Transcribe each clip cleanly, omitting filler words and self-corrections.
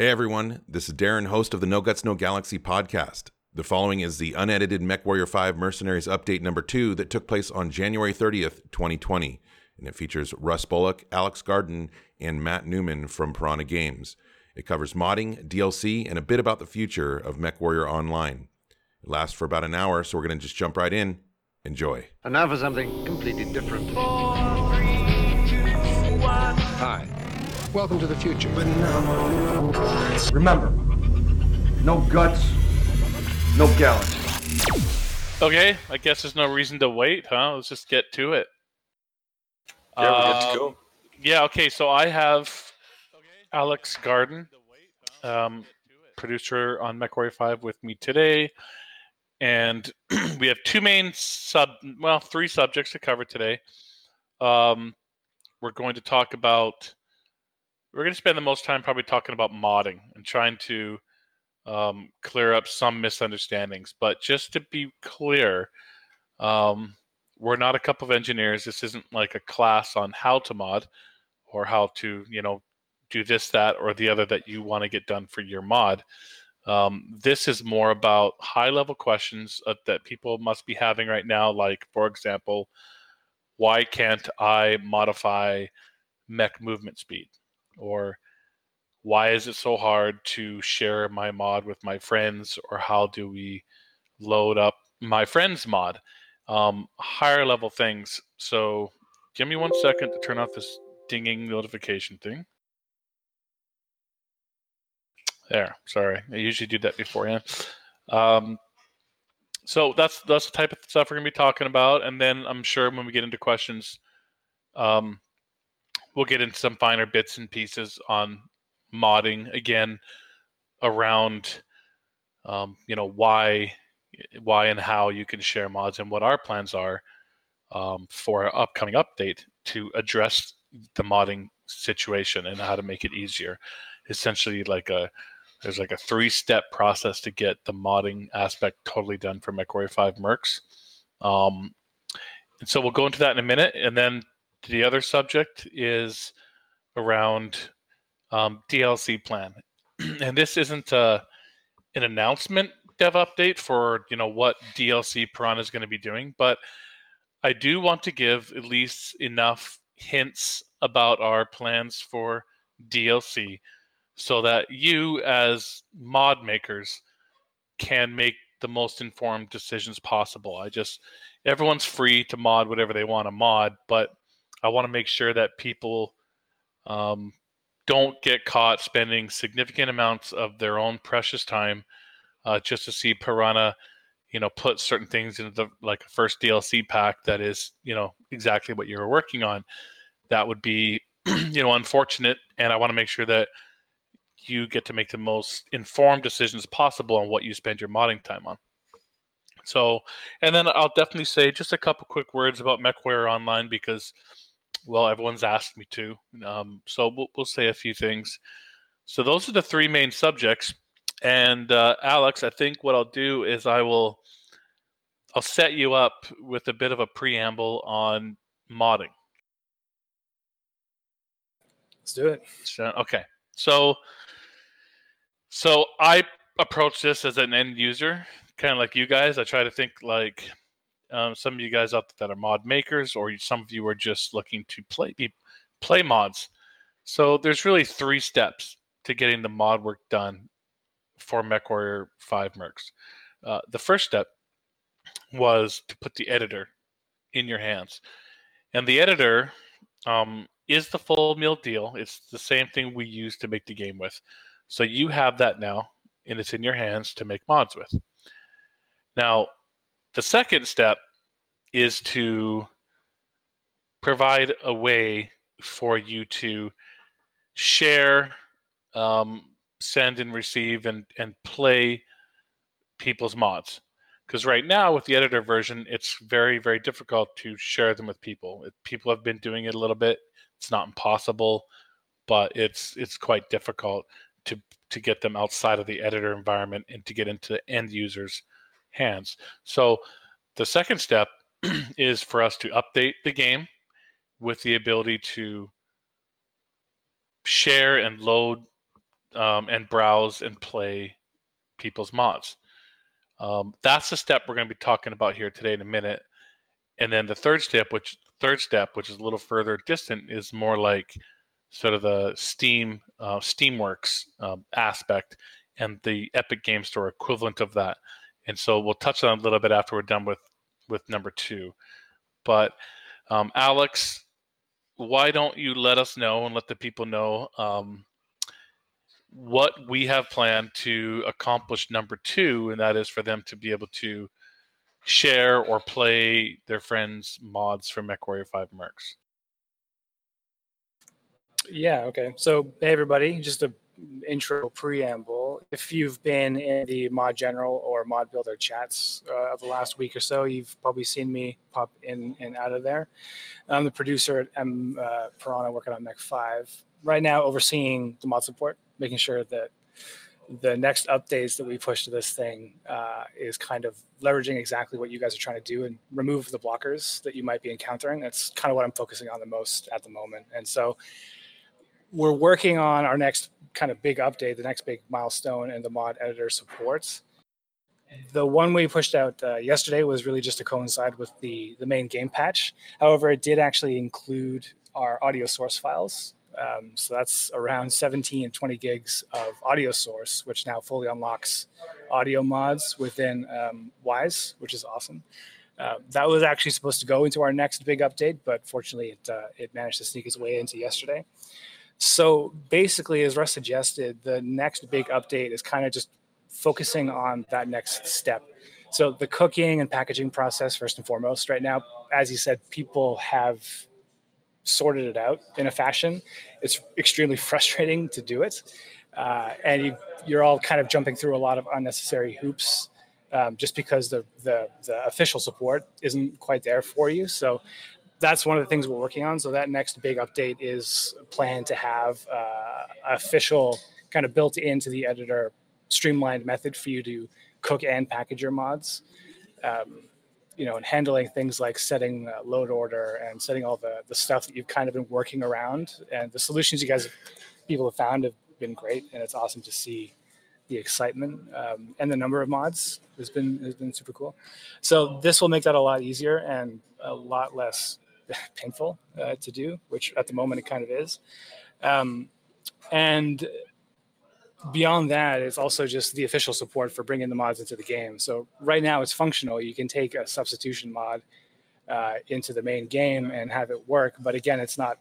Hey everyone, this is Darren, host of the No Guts, No Galaxy podcast. The following is the unedited MechWarrior 5 Mercenaries update number 2 that took place on January 30th, 2020, and it features Russ Bullock, Alex Garden, and Matt Newman from Piranha Games. It covers modding, DLC, and a bit about the future of MechWarrior Online. It lasts for about an hour, so we're going to just jump right in. Enjoy. And now for something completely different. 4, 3, 2, 1. Hi. Welcome to the future. But no guts. Remember, no guts, no galaxy. Okay, I guess there's no reason to wait, huh? Let's just get to it. Yeah, we get to go. Yeah, okay, so I have Alex Garden, producer on MechWarrior 5 with me today. And we have three subjects to cover today. We're going to spend the most time probably talking about modding and trying to clear up some misunderstandings. But just to be clear, we're not a couple of engineers. This isn't like a class on how to mod or how to, do this, that, or the other that you want to get done for your mod. This is more about high-level questions that people must be having right now. Like, for example, why can't I modify mech movement speed? Or why is it so hard to share my mod with my friends? Or how do we load up my friend's mod? Higher level things. So give me one second to turn off this dinging notification thing. There, sorry. I usually do that beforehand. So that's the type of stuff we're going to be talking about. And then I'm sure when we get into questions, we'll get into some finer bits and pieces on modding again around, why and how you can share mods and what our plans are for an upcoming update to address the modding situation and how to make it easier. Essentially, there's like a 3-step process to get the modding aspect totally done for MechWarrior 5 Mercs. And so we'll go into that in a minute, and then. The other subject is around DLC plan. And this isn't an announcement dev update for, what DLC Piranha is going to be doing, but I do want to give at least enough hints about our plans for DLC so that you as mod makers can make the most informed decisions possible. Everyone's free to mod whatever they want to mod, but I want to make sure that people don't get caught spending significant amounts of their own precious time just to see Piranha, put certain things into the first DLC pack that is, exactly what you're working on. That would be, unfortunate. And I want to make sure that you get to make the most informed decisions possible on what you spend your modding time on. So, and then I'll definitely say just a couple quick words about MechWarrior Online because, well, everyone's asked me to. So we'll say a few things. So those are the three main subjects. And Alex, I think what I'll do is I'll set you up with a bit of a preamble on modding. Let's do it. Okay. So I approach this as an end user, kind of like you guys. I try to think some of you guys out there that are mod makers, or some of you are just looking to play mods. So there's really 3 steps to getting the mod work done for MechWarrior 5 Mercs. The first step was to put the editor in your hands. And the editor is the full meal deal. It's the same thing we use to make the game with. So you have that now, and it's in your hands to make mods with. Now, the second step is to provide a way for you to share, send and receive, and play people's mods. Because right now, with the editor version, it's very, very difficult to share them with people. People have been doing it a little bit. It's not impossible, but it's quite difficult to get them outside of the editor environment and to get into end users' hands. So the second step is for us to update the game with the ability to share and load and browse and play people's mods. That's the step we're going to be talking about here today in a minute. And then the third step, which is a little further distant, is more like sort of the Steam, Steamworks aspect and the Epic Games Store equivalent of that. And so we'll touch on it a little bit after we're done with number two. But Alex, why don't you let us know and let the people know what we have planned to accomplish number two, and that is for them to be able to share or play their friends' mods for MechWarrior 5 Mercs. Yeah, okay. So, hey, everybody, just an intro preamble. If you've been in the Mod General or Mod Builder chats of the last week or so, you've probably seen me pop in and out of there. I'm the producer at Piranha working on Mech 5. Right now, overseeing the mod support, making sure that the next updates that we push to this thing is kind of leveraging exactly what you guys are trying to do and remove the blockers that you might be encountering. That's kind of what I'm focusing on the most at the moment. And so we're working on our next kind of big update, the next big milestone in the mod editor supports. The one we pushed out yesterday was really just to coincide with the main game patch. However, it did actually include our audio source files. So that's around 17 and 20 gigs of audio source, which now fully unlocks audio mods within Wise, which is awesome. That was actually supposed to go into our next big update, but fortunately it managed to sneak its way into yesterday. So basically, as Russ suggested, the next big update is kind of just focusing on that next step. So the cooking and packaging process, first and foremost, right now, as he said, people have sorted it out in a fashion. It's extremely frustrating to do it. And you're all kind of jumping through a lot of unnecessary hoops just because the official support isn't quite there for you. So that's one of the things we're working on. So that next big update is planned to have official kind of built into the editor streamlined method for you to cook and package your mods. And handling things like setting load order and setting all the stuff that you've kind of been working around. And the solutions you guys, people have found have been great. And it's awesome to see the excitement and the number of mods has been super cool. So this will make that a lot easier and a lot less painful to do, which at the moment it kind of is. And beyond that, it's also just the official support for bringing the mods into the game. So right now it's functional. You can take a substitution mod into the main game and have it work. But again, it's not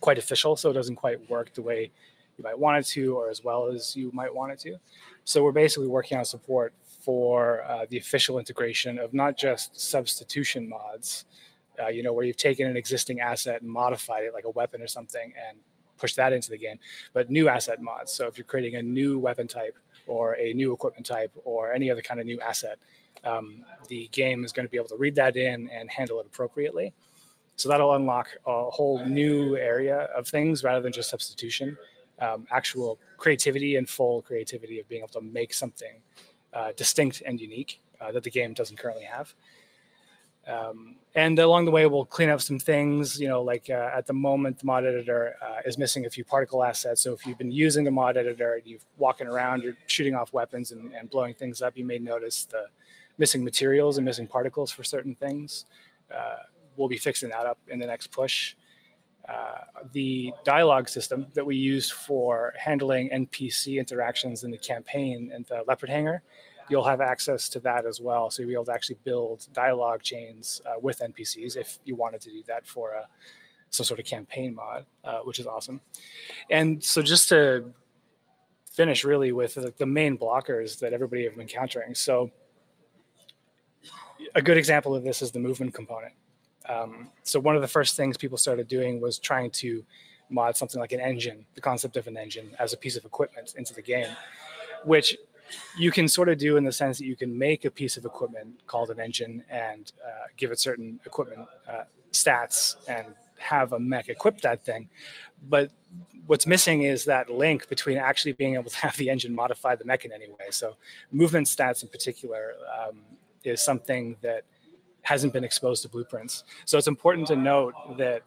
quite official, so it doesn't quite work the way you might want it to or as well as you might want it to. So we're basically working on support for the official integration of not just substitution mods, where you've taken an existing asset and modified it like a weapon or something and push that into the game, but new asset mods. So if you're creating a new weapon type or a new equipment type or any other kind of new asset, the game is going to be able to read that in and handle it appropriately. So that'll unlock a whole new area of things rather than just substitution, actual creativity and full creativity of being able to make something distinct and unique that the game doesn't currently have. And along the way, we'll clean up some things, at the moment, the mod editor is missing a few particle assets. So if you've been using the mod editor and you're walking around, you're shooting off weapons and blowing things up, you may notice the missing materials and missing particles for certain things. We'll be fixing that up in the next push. The dialogue system that we use for handling NPC interactions in the campaign and the Leopard hangar, you'll have access to that as well. So you'll be able to actually build dialogue chains with NPCs if you wanted to do that for some sort of campaign mod, which is awesome. And so just to finish really with the main blockers that everybody have been encountering. So a good example of this is the movement component. So one of the first things people started doing was trying to mod something like an engine, the concept of an engine as a piece of equipment into the game, which you can sort of do in the sense that you can make a piece of equipment called an engine and give it certain equipment stats and have a mech equip that thing. But what's missing is that link between actually being able to have the engine modify the mech in any way. So movement stats in particular is something that hasn't been exposed to blueprints. So it's important to note that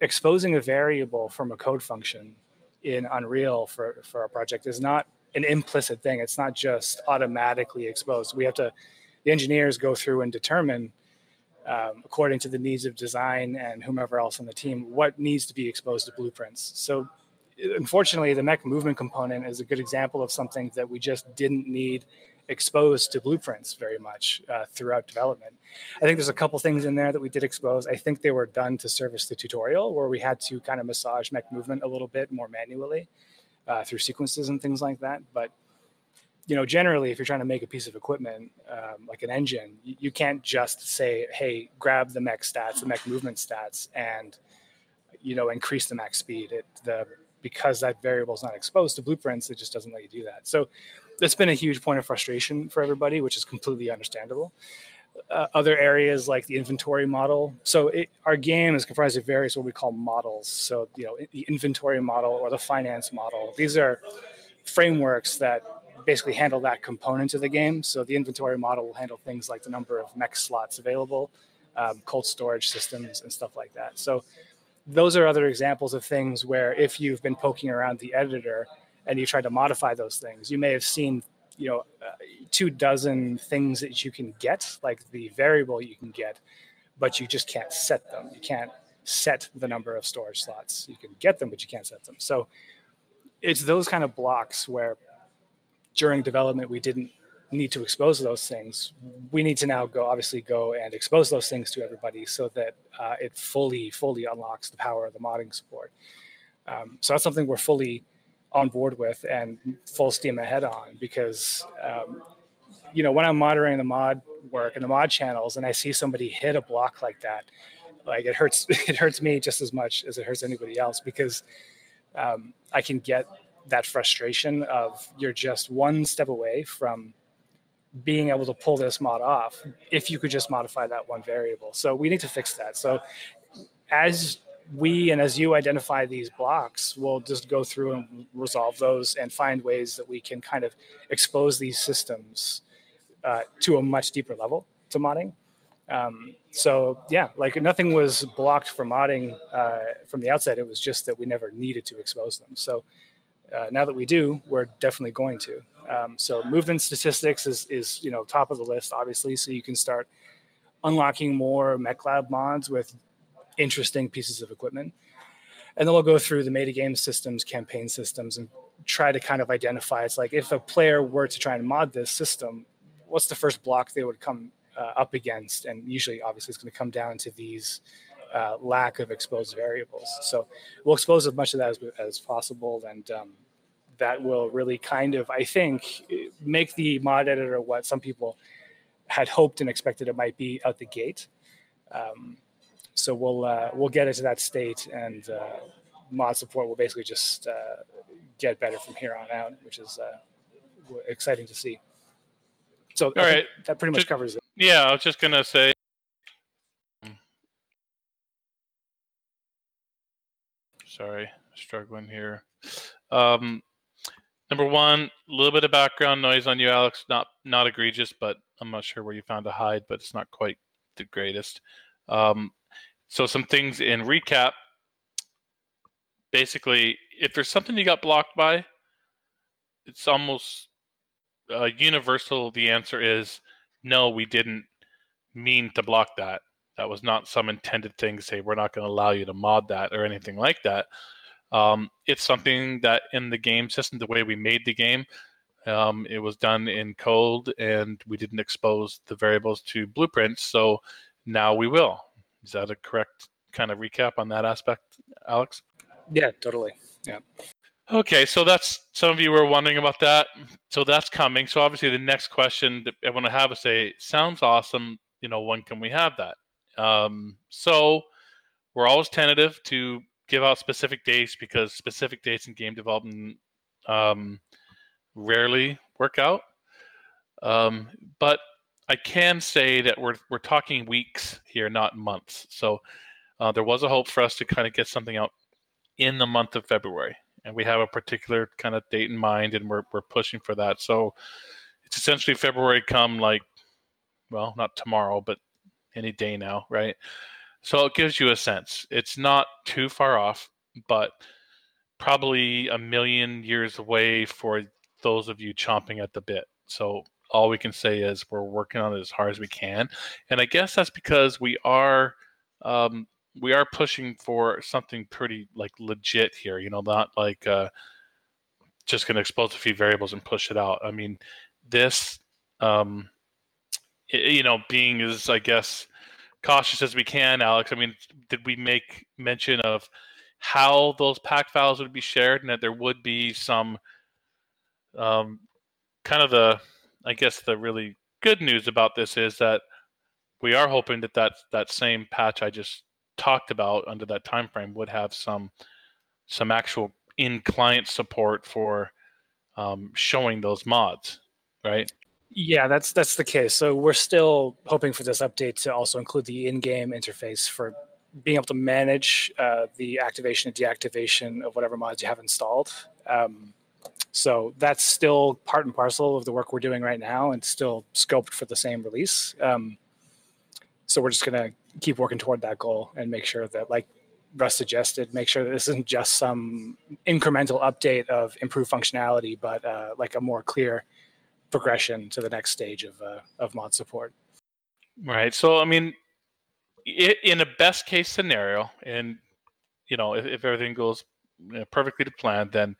exposing a variable from a code function in Unreal for our project is not an implicit thing. It's not just automatically exposed. We have to, the engineers go through and determine, according to the needs of design and whomever else on the team, what needs to be exposed to blueprints. So unfortunately, the mech movement component is a good example of something that we just didn't need exposed to blueprints very much throughout development. I think there's a couple things in there that we did expose. I think they were done to service the tutorial, where we had to kind of massage mech movement a little bit more manually through sequences and things like that. But you know, generally, if you're trying to make a piece of equipment, like an engine, you can't just say, hey, grab the mech stats, the mech movement stats, and, you know, increase the max speed. Because that variable is not exposed to blueprints, it just doesn't let you do that. So that's been a huge point of frustration for everybody, which is completely understandable. Other areas like the inventory model. So our game is comprised of various what we call models. So, you know, the inventory model or the finance model. These are frameworks that basically handle that component of the game. So the inventory model will handle things like the number of mech slots available, cold storage systems, and stuff like that. So those are other examples of things where if you've been poking around the editor and you try to modify those things, you may have seen, you know, 24 things that you can get, like the variable you can get, but you just can't set them. You can't set the number of storage slots. You can get them, but you can't set them. So it's those kind of blocks where during development, we didn't need to expose those things. We need to now go and expose those things to everybody so that it fully unlocks the power of the modding support. So that's something we're fully on board with and full steam ahead on, because you know, when I'm monitoring the mod work and the mod channels and I see somebody hit a block like that, like it hurts me just as much as it hurts anybody else, because I can get that frustration of you're just one step away from being able to pull this mod off if you could just modify that one variable. So we need to fix that. So as we and as you identify these blocks, we'll just go through and resolve those and find ways that we can kind of expose these systems to a much deeper level to modding. So yeah, like nothing was blocked from modding from the outset. It was just that we never needed to expose them. So now that we do, we're definitely going to. So movement statistics is you know, top of the list, obviously. So you can start unlocking more MechLab mods with interesting pieces of equipment. And then we'll go through the metagame systems, campaign systems, and try to kind of identify, it's like if a player were to try and mod this system, what's the first block they would come up against? And usually, obviously, it's going to come down to these lack of exposed variables. So we'll expose as much of that as possible, and that will really kind of, I think, make the mod editor what some people had hoped and expected it might be out the gate. So we'll get into that state, and mod support will basically just get better from here on out, which is exciting to see. So all right, that pretty much covers it. Yeah, I was just gonna say. Sorry, struggling here. Number one, a little bit of background noise on you, Alex. Not egregious, but I'm not sure where you found a hide, but it's not quite the greatest. So some things in recap. Basically, if there's something you got blocked by, it's almost universal. The answer is no, we didn't mean to block that. That was not some intended thing to say, we're not going to allow you to mod that or anything like that. It's something that in the game system, the way we made the game, it was done in code and we didn't expose the variables to blueprints. So now we will. Is that a correct kind of recap on that aspect, Alex? Yeah, totally. Yeah. Okay, so that's, some of you were wondering about that. So that's coming. So obviously the next question that everyone will have is say, sounds awesome. You know, when can we have that? So we're always tentative to give out specific dates, because specific dates in game development rarely work out. But I can say that we're talking weeks here, not months. So there was a hope for us to kind of get something out in the month of February, and we have a particular kind of date in mind, and we're pushing for that. So it's essentially February come, like, well, not tomorrow, but any day now, right? So it gives you a sense. It's not too far off, but probably a million years away for those of you chomping at the bit. So all we can say is we're working on it as hard as we can. And I guess that's because we are pushing for something pretty like legit here, you know, not like just going to expose a few variables and push it out. I mean, this, being as, I guess, cautious as we can, Alex. I mean, did we make mention of how those pack files would be shared and that there would be some kind of the, I guess the really good news about this is that we are hoping that that same patch I just talked about under that time frame would have some actual in-client support for showing those mods, right? Yeah, that's the case. So we're still hoping for this update to also include the in-game interface for being able to manage the activation and deactivation of whatever mods you have installed. So that's still part and parcel of the work we're doing right now and still scoped for the same release. So we're just going to keep working toward that goal and make sure that, like Russ suggested, make sure that this isn't just some incremental update of improved functionality, but like a more clear progression to the next stage of mod support. Right. So, I mean, in a best case scenario, and, you know, if everything goes perfectly to plan, then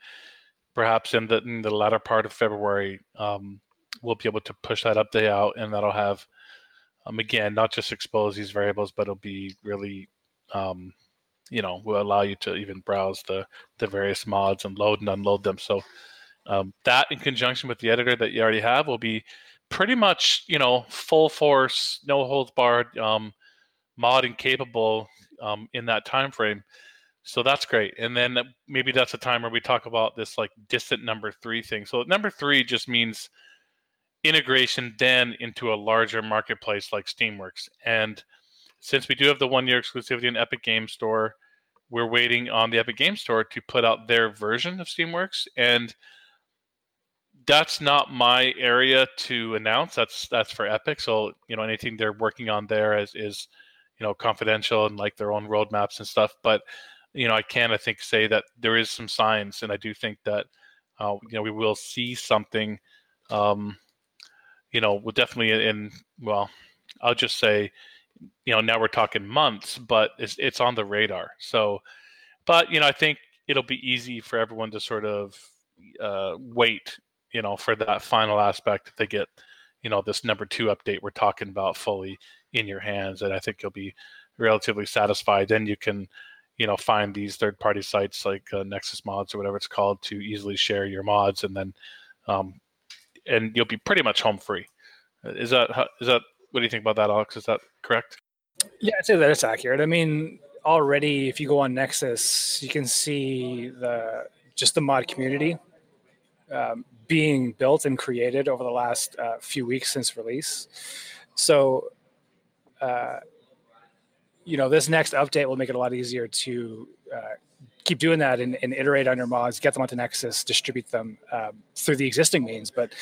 perhaps in the latter part of February, we'll be able to push that update out, and that'll have, again, not just expose these variables, but it'll be really, will allow you to even browse the various mods and load and unload them. So that, in conjunction with the editor that you already have, will be pretty much, full force, no holds barred, mod and capable in that time frame. So that's great. And then maybe that's a time where we talk about this like distant number 3 thing. So number 3 just means integration then into a larger marketplace like Steamworks. And since we do have the 1-year exclusivity in Epic Games Store, we're waiting on the Epic Games Store to put out their version of Steamworks. And that's not my area to announce. That's for Epic. So, anything they're working on there is confidential and like their own roadmaps and stuff. But I can, I think, say that there is some signs, and I do think that, we will see something, we'll definitely I'll just say, now we're talking months, but it's on the radar. So, but, I think it'll be easy for everyone to sort of wait, for that final aspect that they get, this number 2 update we're talking about fully in your hands. And I think you'll be relatively satisfied. Then you can, find these third-party sites like Nexus Mods or whatever it's called to easily share your mods, and then and you'll be pretty much home free. Is that what do you think about that, Alex? Is that correct? Yeah, I'd say that it's accurate. I mean, already if you go on Nexus, you can see the mod community being built and created over the last few weeks since release. So. This next update will make it a lot easier to keep doing that and iterate on your mods, get them onto Nexus, distribute them through the existing means. But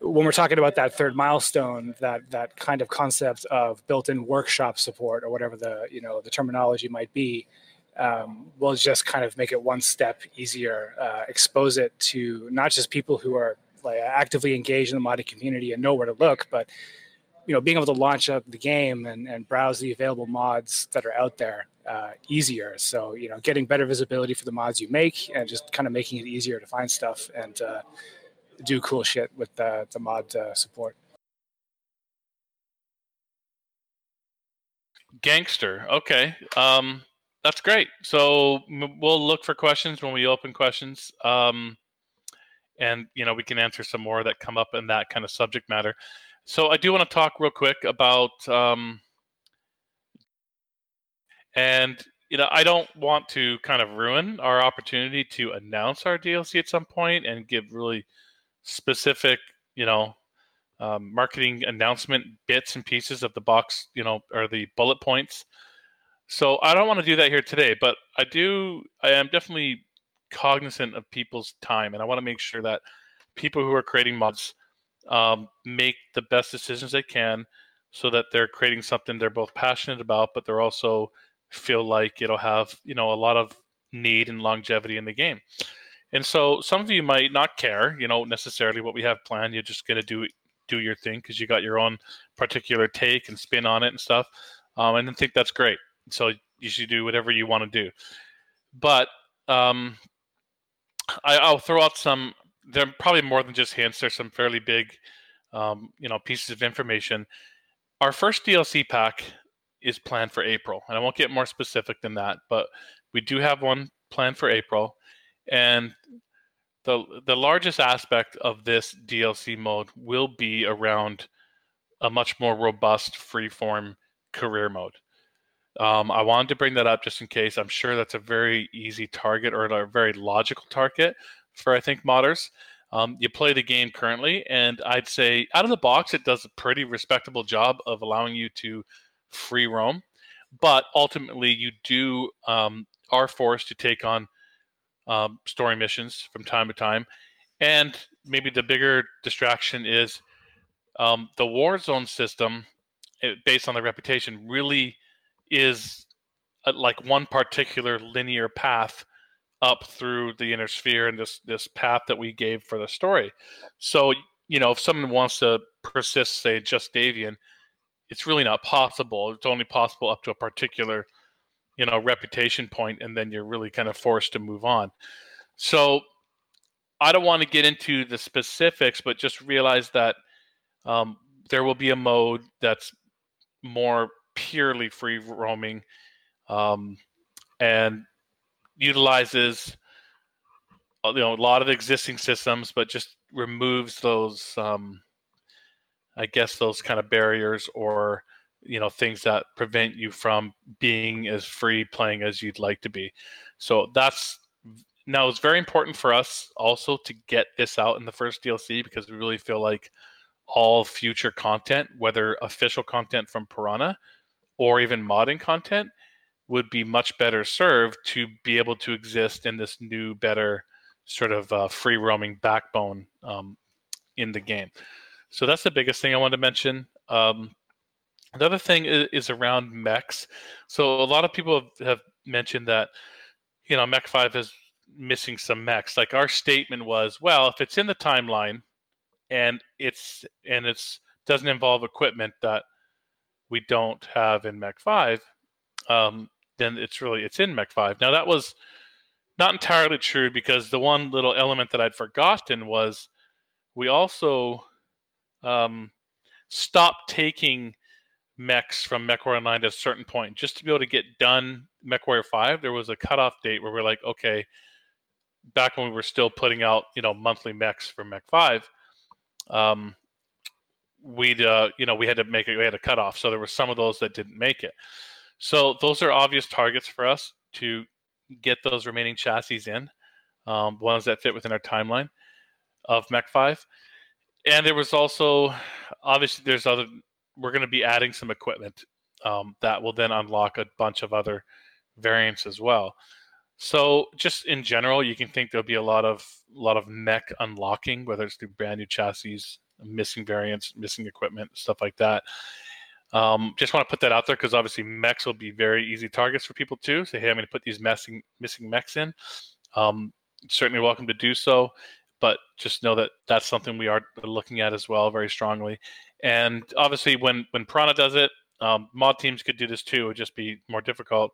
when we're talking about that third milestone, that kind of concept of built-in workshop support or whatever the terminology might be, will just kind of make it one step easier, expose it to not just people who are like actively engaged in the modding community and know where to look, but being able to launch up the game and browse the available mods that are out there easier. So, getting better visibility for the mods you make and just kind of making it easier to find stuff and do cool shit with the mod support. Gangster. Okay. That's great. So we'll look for questions when we open questions. And, we can answer some more that come up in that kind of subject matter. So I do want to talk real quick about, I don't want to kind of ruin our opportunity to announce our DLC at some point and give really specific, marketing announcement bits and pieces of the box, or the bullet points. So I don't want to do that here today, but I am definitely cognizant of people's time, and I want to make sure that people who are creating mods make the best decisions they can so that they're creating something they're both passionate about, but they're also feel like it'll have, a lot of need and longevity in the game. And so some of you might not care, you know, necessarily what we have planned. You're just going to do your thing because you got your own particular take and spin on it and stuff. And I think that's great. So you should do whatever you want to do. But I'll throw out some, there are probably more than just hints. There's some fairly big, you know, pieces of information. Our first DLC pack is planned for April. And I won't get more specific than that, but we do have one planned for April. And the largest aspect of this DLC mode will be around a much more robust freeform career mode. I wanted to bring that up just in case. I'm sure that's a very easy target, or a very logical target for, I think, modders. You play the game currently, and I'd say out of the box, it does a pretty respectable job of allowing you to free roam. But ultimately, you do are forced to take on story missions from time to time. And maybe the bigger distraction is the Warzone system, based on the reputation, really is like one particular linear path up through the inner sphere, and this path that we gave for the story. So, you know, if someone wants to persist, say, just Davian, it's really not possible. It's only possible up to a particular, you know, reputation point, and then you're really kind of forced to move on. So I don't want to get into the specifics, but just realize that there will be a mode that's more purely free roaming and utilizes, you know, a lot of existing systems, but just removes those, I guess, those kind of barriers, or, you know, things that prevent you from being as free playing as you'd like to be. So that's, now it's very important for us also to get this out in the first DLC, because we really feel like all future content, whether official content from Piranha or even modding content, would be much better served to be able to exist in this new, better sort of free roaming backbone in the game. So that's the biggest thing I wanted to mention. Another thing is around mechs. So a lot of people have mentioned that, you know, Mech 5 is missing some mechs. Like, our statement was, well, if it's in the timeline and it's doesn't involve equipment that we don't have in Mech 5, then it's in Mech 5. Now, that was not entirely true, because the one little element that I'd forgotten was we also stopped taking mechs from MechWarrior Online at a certain point, just to be able to get done MechWarrior 5. There was a cutoff date where we're like, okay, back when we were still putting out, you know, monthly mechs for Mech 5, we had to make it, we had a cutoff. So there were some of those that didn't make it. So those are obvious targets for us to get those remaining chassis in, ones that fit within our timeline of Mech 5. And there was also, obviously, there's other, we're going to be adding some equipment that will then unlock a bunch of other variants as well. So just in general, you can think there'll be a lot of mech unlocking, whether it's through brand new chassis, missing variants, missing equipment, stuff like that. Just want to put that out there, because obviously mechs will be very easy targets for people too. Say, hey, I'm going to put these missing mechs in. Certainly welcome to do so, but just know that that's something we are looking at as well very strongly. And obviously, when Piranha does it, mod teams could do this too. It would just be more difficult.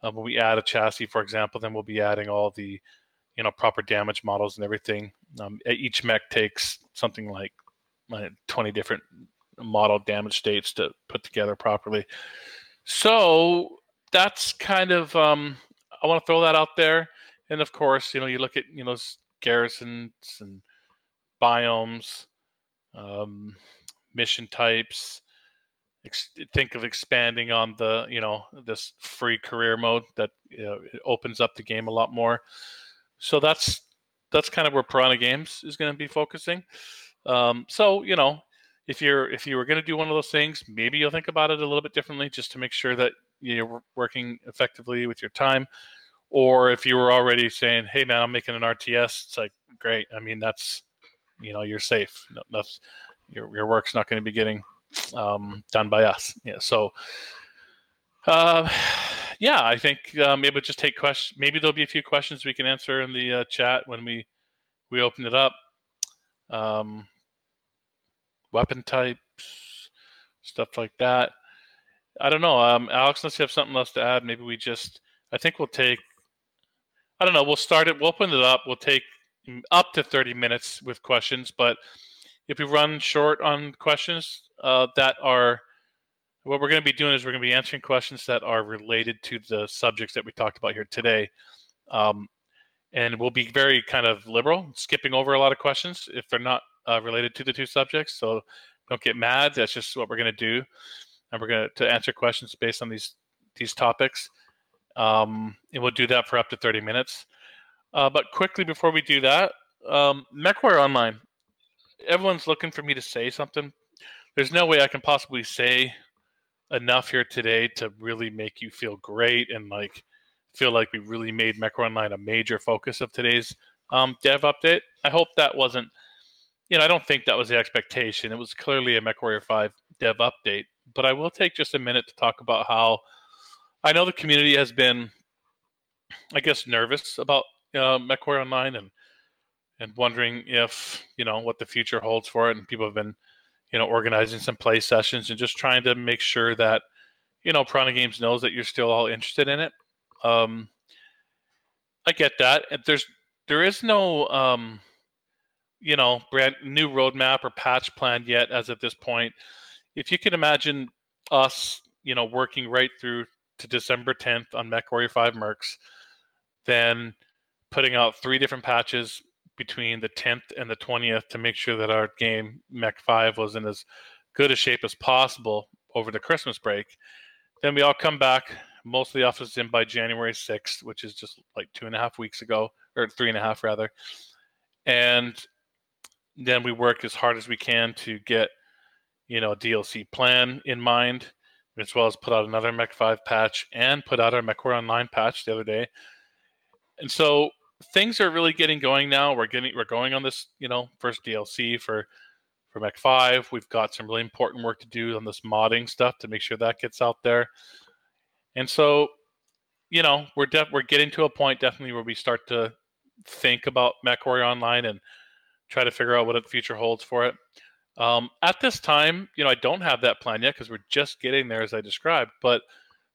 When we add a chassis, for example, then we'll be adding all the, you know, proper damage models and everything. Each mech takes something like 20 different model damage states to put together properly. So that's kind of, I want to throw that out there. And of course, you know, you look at, you know, garrisons and biomes, mission types. Think of expanding on the, you know, this free career mode that, you know, it opens up the game a lot more. So that's kind of where Piranha Games is going to be focusing. So, you know, if you were going to do one of those things, maybe you'll think about it a little bit differently, just to make sure that you're working effectively with your time. Or if you were already saying, hey man, I'm making an RTS, it's like, great. I mean, that's, you know, you're safe. No, that's, your work's not going to be getting done by us. Yeah. So yeah, I think maybe we'll just take questions. Maybe there'll be a few questions we can answer in the chat when we open it up. Weapon types, stuff like that. I don't know. Alex, unless you have something else to add, maybe we just, I think we'll take, I don't know. We'll start it. We'll open it up. We'll take up to 30 minutes with questions. But if we run short on questions that are, what we're going to be doing is we're going to be answering questions that are related to the subjects that we talked about here today. And we'll be very kind of liberal, skipping over a lot of questions if they're not related to the two subjects. So don't get mad. That's just what we're going to do. And we're going to answer questions based on these topics. And we'll do that for up to 30 minutes. But quickly before we do that, MechWarrior Online. Everyone's looking for me to say something. There's no way I can possibly say enough here today to really make you feel great and like feel like we really made MechWarrior Online a major focus of today's dev update. I hope that wasn't, I don't think that was the expectation. It was clearly a MechWarrior 5 dev update. But I will take just a minute to talk about how I know the community has been, I guess, nervous about MechWarrior Online and wondering if, what the future holds for it. And people have been, organizing some play sessions and just trying to make sure that, Piranha Games knows that you're still all interested in it. I get that. There is no, brand new roadmap or patch plan yet as of this point. If you can imagine us, working right through to December 10th on MechWarrior 5 Mercs, then putting out 3 different patches between the 10th and the 20th to make sure that our game, Mech 5, was in as good a shape as possible over the Christmas break. Then we all come back, most of the office is in by January 6th, which is just like 2.5 weeks ago, or 3.5 rather. And then we work as hard as we can to get a DLC plan in mind, as well as put out another Mech 5 patch and put out our MechWarrior Online patch the other day. And so things are really getting going now. We're going on this, first DLC for Mech 5. We've got some really important work to do on this modding stuff to make sure that gets out there. And so, we're getting to a point definitely where we start to think about MechWarrior Online and try to figure out what the future holds for it. At this time, I don't have that plan yet because we're just getting there, as I described. But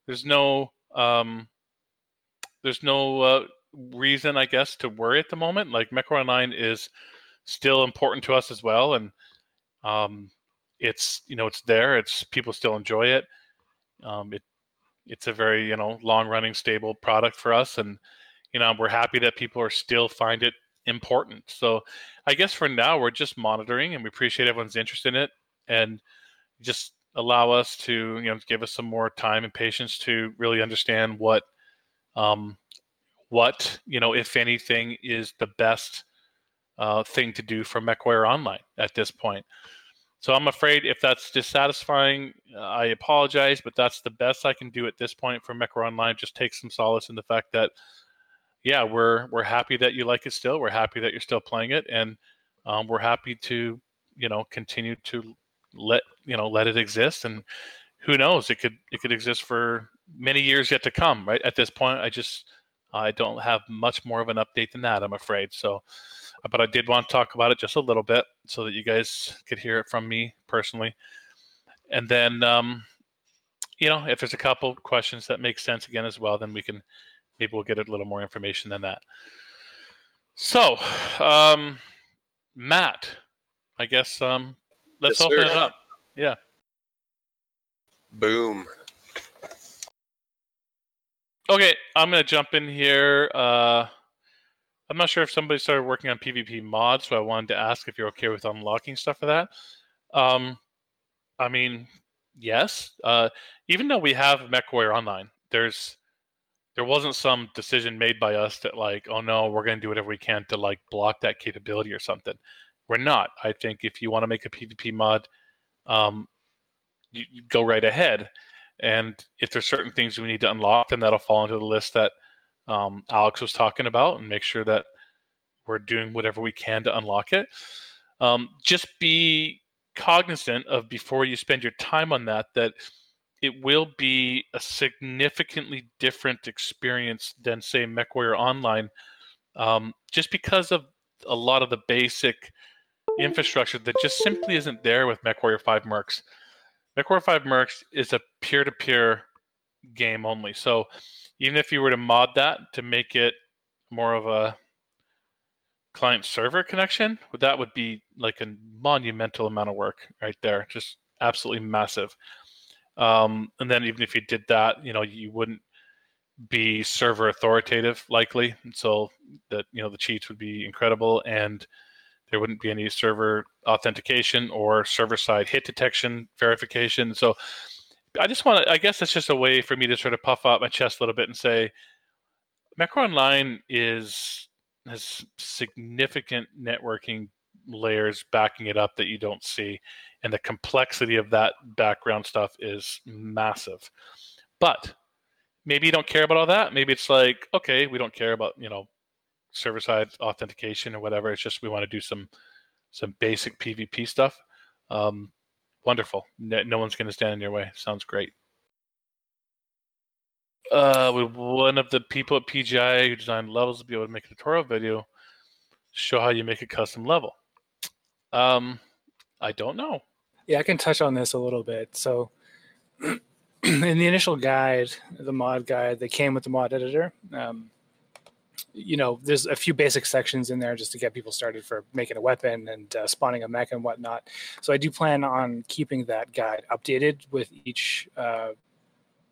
there's no reason, I guess, to worry at the moment. Like MechWarrior Online is still important to us as well, and it's it's there. It's people still enjoy it. It's a very long-running, stable product for us, and we're happy that people are still find it important. So I guess for now we're just monitoring, and we appreciate everyone's interest in it, and just allow us to give us some more time and patience to really understand what if anything is the best thing to do for MechWarrior Online at this point. So I'm afraid if that's dissatisfying, I apologize, but that's the best I can do at this point for MechWarrior Online. Just take some solace in the fact that we're happy that you like it still. We're happy that you're still playing it, and we're happy to continue to let it exist. And who knows, it could exist for many years yet to come. Right at this point, I don't have much more of an update than that, I'm afraid. So, but I did want to talk about it just a little bit so that you guys could hear it from me personally. And then if there's a couple questions that make sense again as well, then we can. Maybe we'll get a little more information than that. So, Matt, I guess let's open it up. Yeah. Boom. Okay, I'm going to jump in here. I'm not sure if somebody started working on PvP mods, so I wanted to ask if you're okay with unlocking stuff for that. Yes. Even though we have MechWarrior Online, there wasn't some decision made by us that like, oh no, we're going to do whatever we can to like block that capability or something. We're not. I think if you want to make a PvP mod, you go right ahead. And if there's certain things we need to unlock, then that'll fall into the list that Alex was talking about, and make sure that we're doing whatever we can to unlock it. Just be cognizant of, before you spend your time on that, it will be a significantly different experience than, say, MechWarrior Online, just because of a lot of the basic infrastructure that just simply isn't there with MechWarrior 5 Mercs. MechWarrior 5 Mercs is a peer-to-peer game only. So even if you were to mod that to make it more of a client-server connection, that would be like a monumental amount of work right there, just absolutely massive. And then even if you did that, you know, you wouldn't be server authoritative likely. And so that, you know, the cheats would be incredible and there wouldn't be any server authentication or server-side hit detection verification. So I just want to, I guess that's just a way for me to sort of puff out my chest a little bit and say MechWarrior Online has significant networking layers backing it up that you don't see. And the complexity of that background stuff is massive. But maybe you don't care about all that. Maybe it's like, okay, we don't care about, you know, server-side authentication or whatever. It's just we want to do some basic PvP stuff. Wonderful. No one's going to stand in your way. Sounds great. With one of the people at PGI who designed levels to be able to make a tutorial video, show how you make a custom level. I don't know. Yeah, I can touch on this a little bit. So in the initial guide, the mod guide, they came with the mod editor. You know, there's a few basic sections in there just to get people started for making a weapon and spawning a mech and whatnot. So I do plan on keeping that guide updated with each,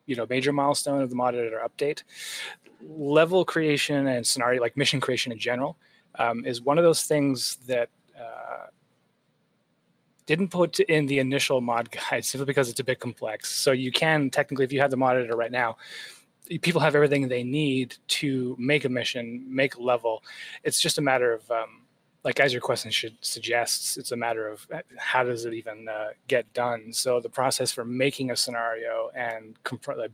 you know, major milestone of the mod editor update. Level creation and scenario, like mission creation in general, is one of those things that didn't put in the initial mod guide simply because it's a bit complex. So you can technically, if you have the mod editor right now, people have everything they need to make a mission, make a level. It's just a matter of, like as your question suggests, it's a matter of how does it even get done. So the process for making a scenario and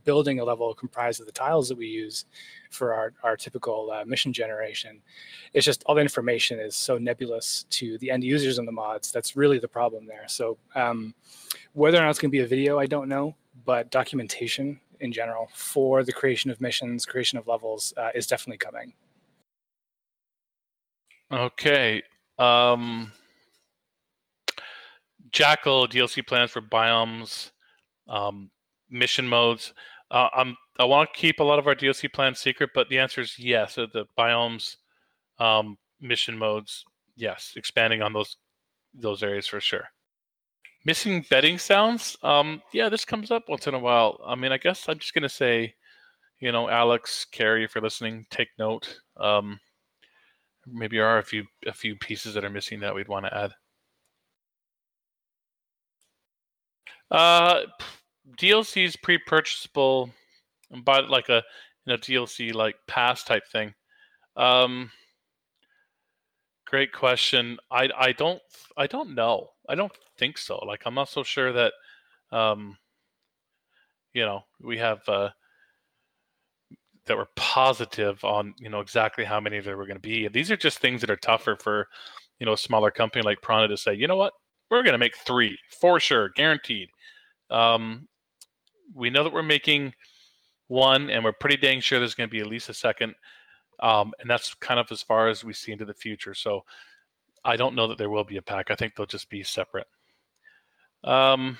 building a level comprised of the tiles that we use for our typical mission generation, it's just all the information is so nebulous to the end users and the mods. That's really the problem there. So whether or not it's going to be a video, I don't know, but documentation in general for the creation of missions, creation of levels is definitely coming. Okay. Jackal DLC plans for biomes, mission modes. I want to keep a lot of our DLC plans secret, but the answer is yes. So the biomes, mission modes, yes. Expanding on those areas for sure. Missing bedding sounds? Yeah, this comes up once in a while. I mean, I guess I'm just going to say, you know, Alex, Carrie, if you're listening, take note. Maybe there are a few pieces that are missing that we'd want to add. DLC is pre-purchasable, by like a, you know, DLC like pass type thing. Great question. I don't know. I don't think so. Like I'm not so sure that, you know, we have that we're positive on, you know, exactly how many there were going to be. These are just things that are tougher for, you know, a smaller company like Piranha to say, you know what, we're going to make 3 for sure, guaranteed. We know that we're making 1 and we're pretty dang sure there's going to be at least a second. And that's kind of as far as we see into the future. So I don't know that there will be a pack. I think they'll just be separate. In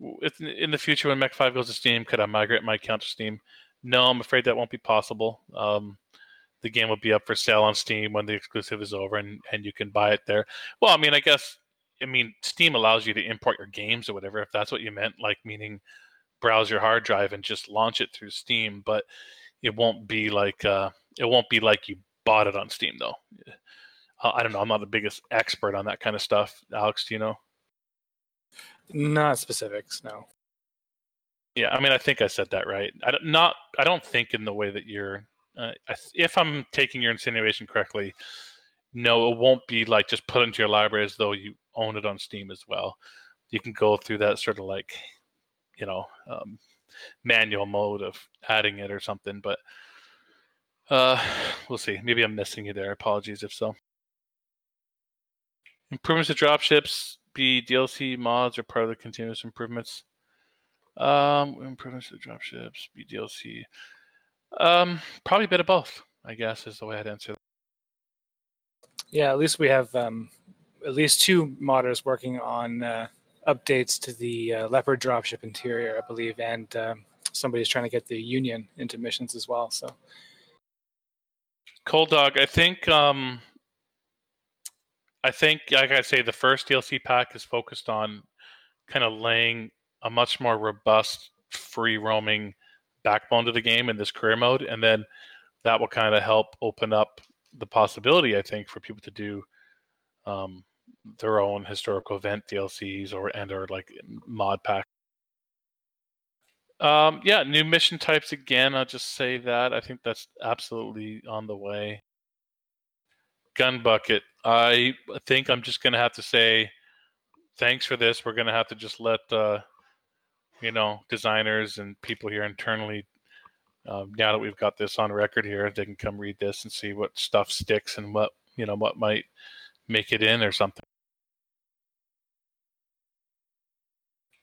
the future, when Mech 5 goes to Steam, could I migrate my account to Steam? No, I'm afraid that won't be possible. The game will be up for sale on Steam when the exclusive is over, and you can buy it there. Well, I mean, Steam allows you to import your games or whatever, if that's what you meant, like meaning browse your hard drive and just launch it through Steam. But it won't be like you bought it on Steam, though. I don't know. I'm not the biggest expert on that kind of stuff. Alex, do you know? Not specifics, no. Yeah, I mean, I think I said that right. I don't think in the way that you're. If I'm taking your insinuation correctly, no, it won't be like just put into your library as though you own it on Steam as well. You can go through that sort of like, you know, manual mode of adding it or something. But we'll see. Maybe I'm missing you there. Apologies if so. Improvements to dropships, be DLC mods or part of the continuous improvements. Improvements to the dropships, DLC. Probably a bit of both, I guess, is the way I'd answer that. Yeah, at least we have at least two modders working on updates to the Leopard dropship interior, I believe, and somebody's trying to get the Union into missions as well. So, Cold Dog, I think, like I say, the first DLC pack is focused on kind of laying a much more robust, free-roaming backbone to the game in this career mode, and then that will kind of help open up the possibility, I think, for people to do their own historical event DLCs or like mod pack. Yeah, new mission types again. I'll just say that I think that's absolutely on the way. Gun bucket. I think I'm just gonna have to say thanks for this. We're gonna have to just let designers and people here internally. Now that we've got this on record here, they can come read this and see what stuff sticks and what might make it in or something.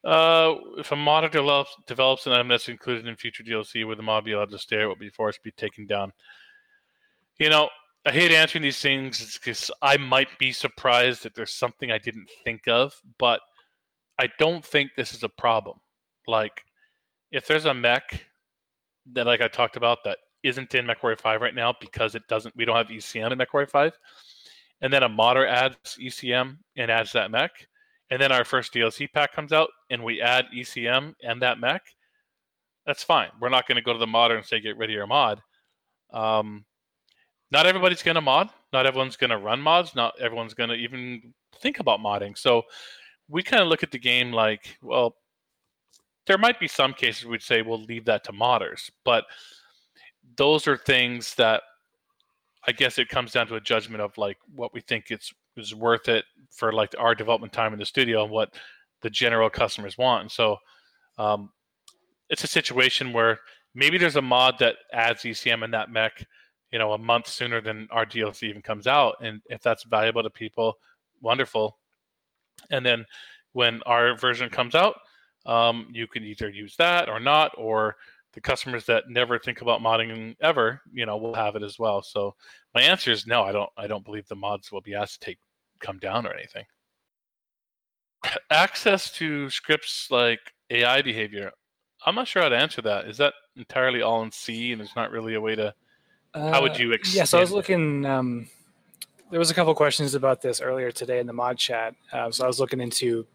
If a mod develops an item that's included in future DLC, would the mod be allowed to stay? It will be forced to be taken down. I hate answering these things because I might be surprised that there's something I didn't think of, but I don't think this is a problem. Like, if there's a mech that, like I talked about, that isn't in MechWarrior 5 right now because we don't have ECM in MechWarrior 5, and then a modder adds ECM and adds that mech, and then our first DLC pack comes out, and we add ECM and that mech, that's fine. We're not going to go to the modder and say, get rid of your mod. Not everybody's going to mod. Not everyone's going to run mods. Not everyone's going to even think about modding. So we kind of look at the game like, well, there might be some cases we'd say we'll leave that to modders. But those are things that I guess it comes down to a judgment of like what we think is worth it for like our development time in the studio and what the general customers want. And so it's a situation where maybe there's a mod that adds ECM in that mech, a month sooner than our DLC even comes out. And if that's valuable to people, wonderful. And then when our version comes out, you can either use that or not, or the customers that never think about modding ever, will have it as well. So my answer is no, I don't believe the mods will be asked to come down or anything. Access to scripts like AI behavior. I'm not sure how to answer that. Is that entirely all in C and there's not really a way to, how would you explain? Yeah, so I was looking, there was a couple questions about this earlier today in the mod chat. So I was looking into,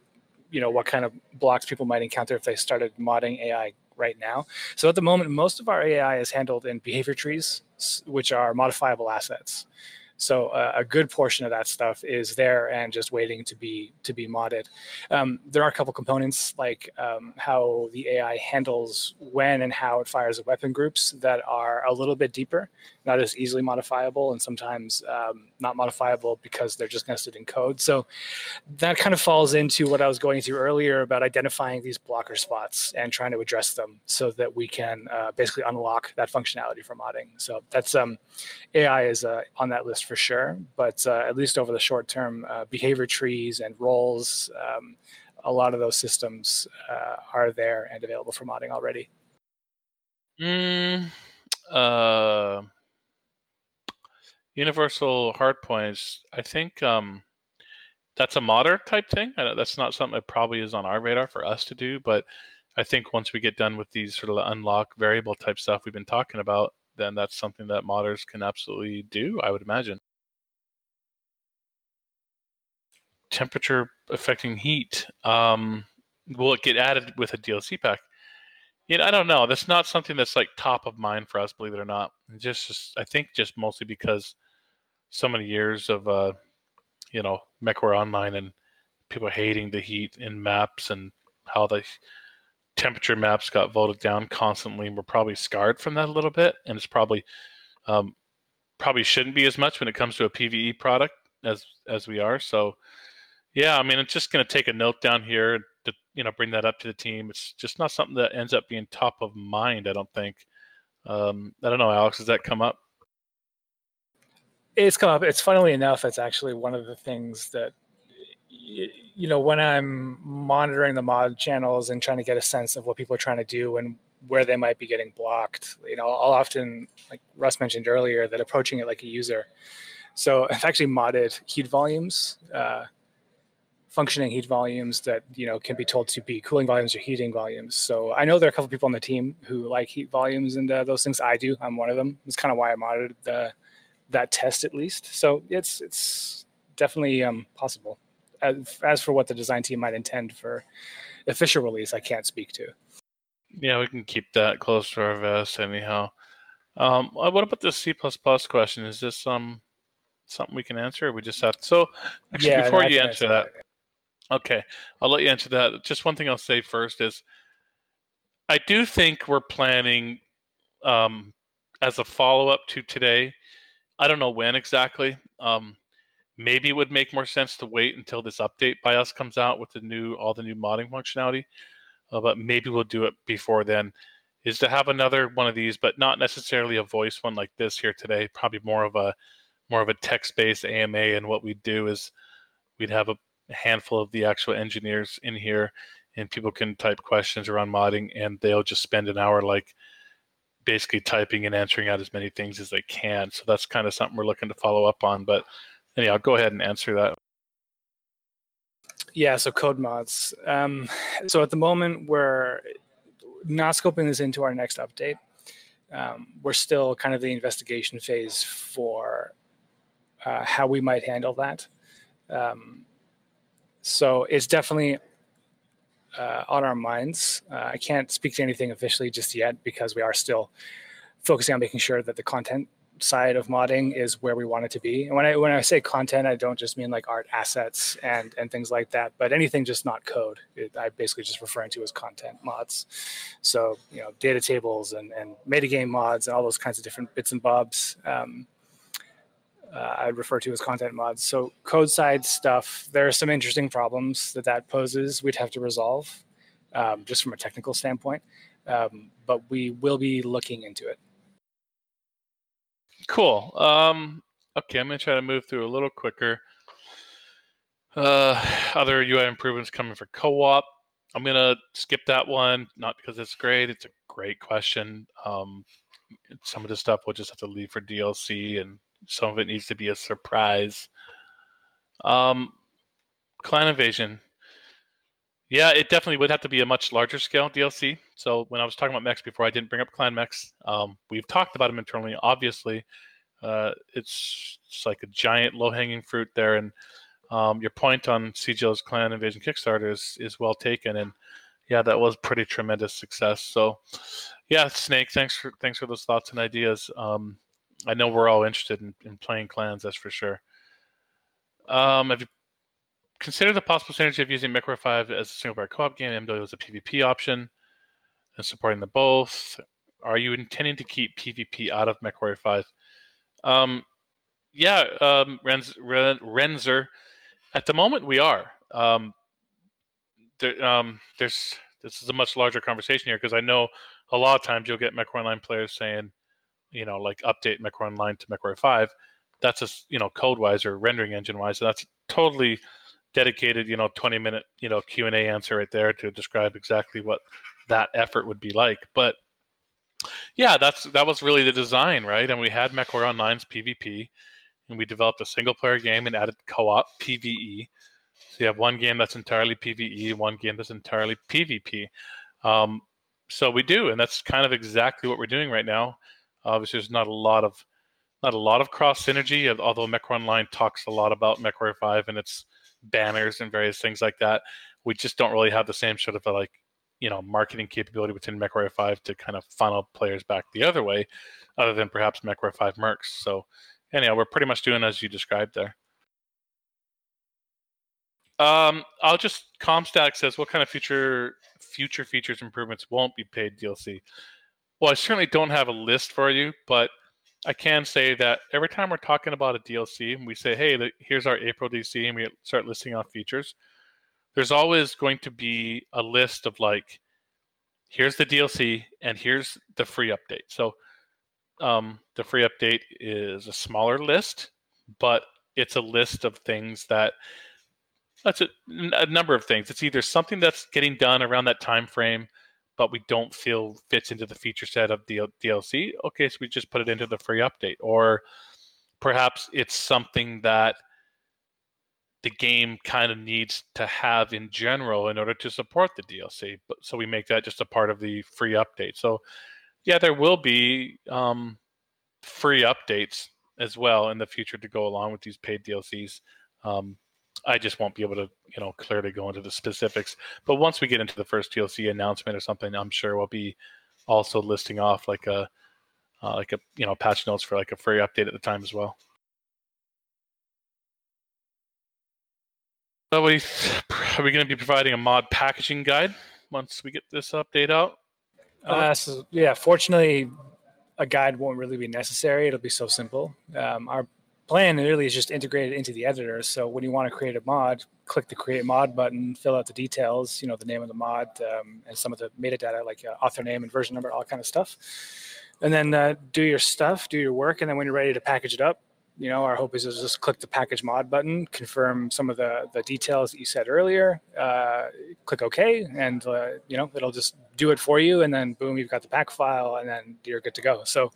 what kind of blocks people might encounter if they started modding AI right now. So at the moment, most of our AI is handled in behavior trees, which are modifiable assets. So a good portion of that stuff is there and just waiting to be modded. There are a couple components like how the AI handles when and how it fires at weapon groups that are a little bit deeper, not as easily modifiable, and sometimes not modifiable because they're just nested in code. So that kind of falls into what I was going through earlier about identifying these blocker spots and trying to address them so that we can basically unlock that functionality for modding. So that's AI is on that list for sure, but at least over the short term, behavior trees and roles, a lot of those systems are there and available for modding already. Universal hardpoints. I think that's a modder type thing. I know that's not something that probably is on our radar for us to do, but I think once we get done with these sort of unlock variable type stuff we've been talking about, then that's something that modders can absolutely do, I would imagine. Temperature affecting heat. Will it get added with a DLC pack? I don't know. That's not something that's like top of mind for us, believe it or not. I think just mostly because so many years of, MechWarrior Online and people hating the heat in maps and how the temperature maps got voted down constantly. We're probably scarred from that a little bit. And it's probably shouldn't be as much when it comes to a PVE product as we are. So yeah, it's just going to take a note down here to bring that up to the team. It's just not something that ends up being top of mind, I don't think. I don't know, Alex, does that come up? It's come up. It's funnily enough, it's actually one of the things that you know, when I'm monitoring the mod channels and trying to get a sense of what people are trying to do and where they might be getting blocked, you know, I'll often, like Russ mentioned earlier, that approaching it like a user. So I've actually modded heat volumes, functioning heat volumes that, you know, can be told to be cooling volumes or heating volumes. So I know there are a couple of people on the team who like heat volumes and those things. I do. I'm one of them. It's kind of why I modded that test, at least. So it's definitely possible. As for what the design team might intend for official release, I can't speak to. Yeah, we can keep that close to our vest anyhow. What about this C++ question? Is this something we can answer? Or we just have to... So, actually, yeah, before you answer that... Okay, I'll let you answer that. Just one thing I'll say first is I do think we're planning as a follow-up to today. I don't know when exactly. Maybe it would make more sense to wait until this update by us comes out with all the new modding functionality. But maybe we'll do it before then, is to have another one of these, but not necessarily a voice one like this here today. Probably more of a text-based AMA, and what we'd do is we'd have a handful of the actual engineers in here, and people can type questions around modding, and they'll just spend an hour like basically typing and answering out as many things as they can. So that's kind of something we're looking to follow up on. But anyhow, go ahead and answer that. Yeah, so code mods. So at the moment, we're not scoping this into our next update. We're still kind of the investigation phase for how we might handle that. So it's definitely on our minds. I can't speak to anything officially just yet because we are still focusing on making sure that the content side of modding is where we want it to be. And when I say content, I don't just mean like art assets and things like that, but anything just not code. I basically just referring to as content mods. So, you know, data tables and metagame mods and all those kinds of different bits and bobs. I'd refer to as content mods. So code side stuff, there are some interesting problems that poses we'd have to resolve just from a technical standpoint, but we will be looking into it. Cool. Okay, I'm going to try to move through a little quicker. Other UI improvements coming for co-op. I'm going to skip that one, not because it's great. It's a great question. Some of the stuff we'll just have to leave for DLC, and some of it needs to be a surprise. Clan Invasion. Yeah, it definitely would have to be a much larger scale DLC. So when I was talking about mechs before, I didn't bring up clan mechs. We've talked about them internally, obviously. It's like a giant low-hanging fruit there. And your point on CGL's Clan Invasion Kickstarter is well taken. And yeah, that was pretty tremendous success. So yeah, Snake, thanks for those thoughts and ideas. I know we're all interested in playing clans, that's for sure. Have you considered the possible synergy of using MechWarrior 5 as a single-player co-op game, MW as a PvP option, and supporting them both? Are you intending to keep PvP out of MechWarrior 5? Renzer, at the moment we are. This is a much larger conversation here, because I know a lot of times you'll get MechWarrior Online players saying, you know, like update MechWarrior Online to MechWarrior 5. That's a, you know, code-wise or rendering engine-wise, so that's totally dedicated, you know, 20-minute, you know, Q&A answer right there to describe exactly what that effort would be like. But yeah, that was really the design, right? And we had MechWarrior Online's PvP, and we developed a single-player game and added co-op PvE. So you have one game that's entirely PvE, one game that's entirely PvP. So we do, and that's kind of exactly what we're doing right now. Obviously, there's not a lot of cross synergy, although MechWarrior Online talks a lot about MechWarrior 5 and its banners and various things like that. We just don't really have the same sort of like, you know, marketing capability within MechWarrior 5 to kind of funnel players back the other way, other than perhaps MechWarrior 5 Mercs. So anyhow, we're pretty much doing as you described there. I'll just, Comstack says, what kind of future features improvements won't be paid DLC? Well, I certainly don't have a list for you, but I can say that every time we're talking about a DLC and we say, hey, here's our April DLC, and we start listing off features, there's always going to be a list of like, here's the DLC and here's the free update. So the free update is a smaller list, but it's a list of things that That's a number of things. It's either something that's getting done around that time frame, but we don't feel fits into the feature set of the DLC. Okay, so we just put it into the free update. Or perhaps it's something that the game kind of needs to have in general in order to support the DLC. But, so we make that just a part of the free update. So yeah, there will be free updates as well in the future to go along with these paid DLCs. I just won't be able to, clearly go into the specifics. But once we get into the first DLC announcement or something, I'm sure we'll be also listing off like a patch notes for like a free update at the time as well. So are we going to be providing a mod packaging guide once we get this update out? Fortunately, a guide won't really be necessary. It'll be so simple. Our plan really is just integrated into the editor. So when you want to create a mod, click the Create Mod button, fill out the details, the name of the mod, and some of the metadata like author name and version number, all kind of stuff. And then do your work. And then when you're ready to package it up, our hope is to just click the package mod button, confirm some of the details that you said earlier, click OK, and, it'll just do it for you. And then, boom, you've got the pack file, and then you're good to go. So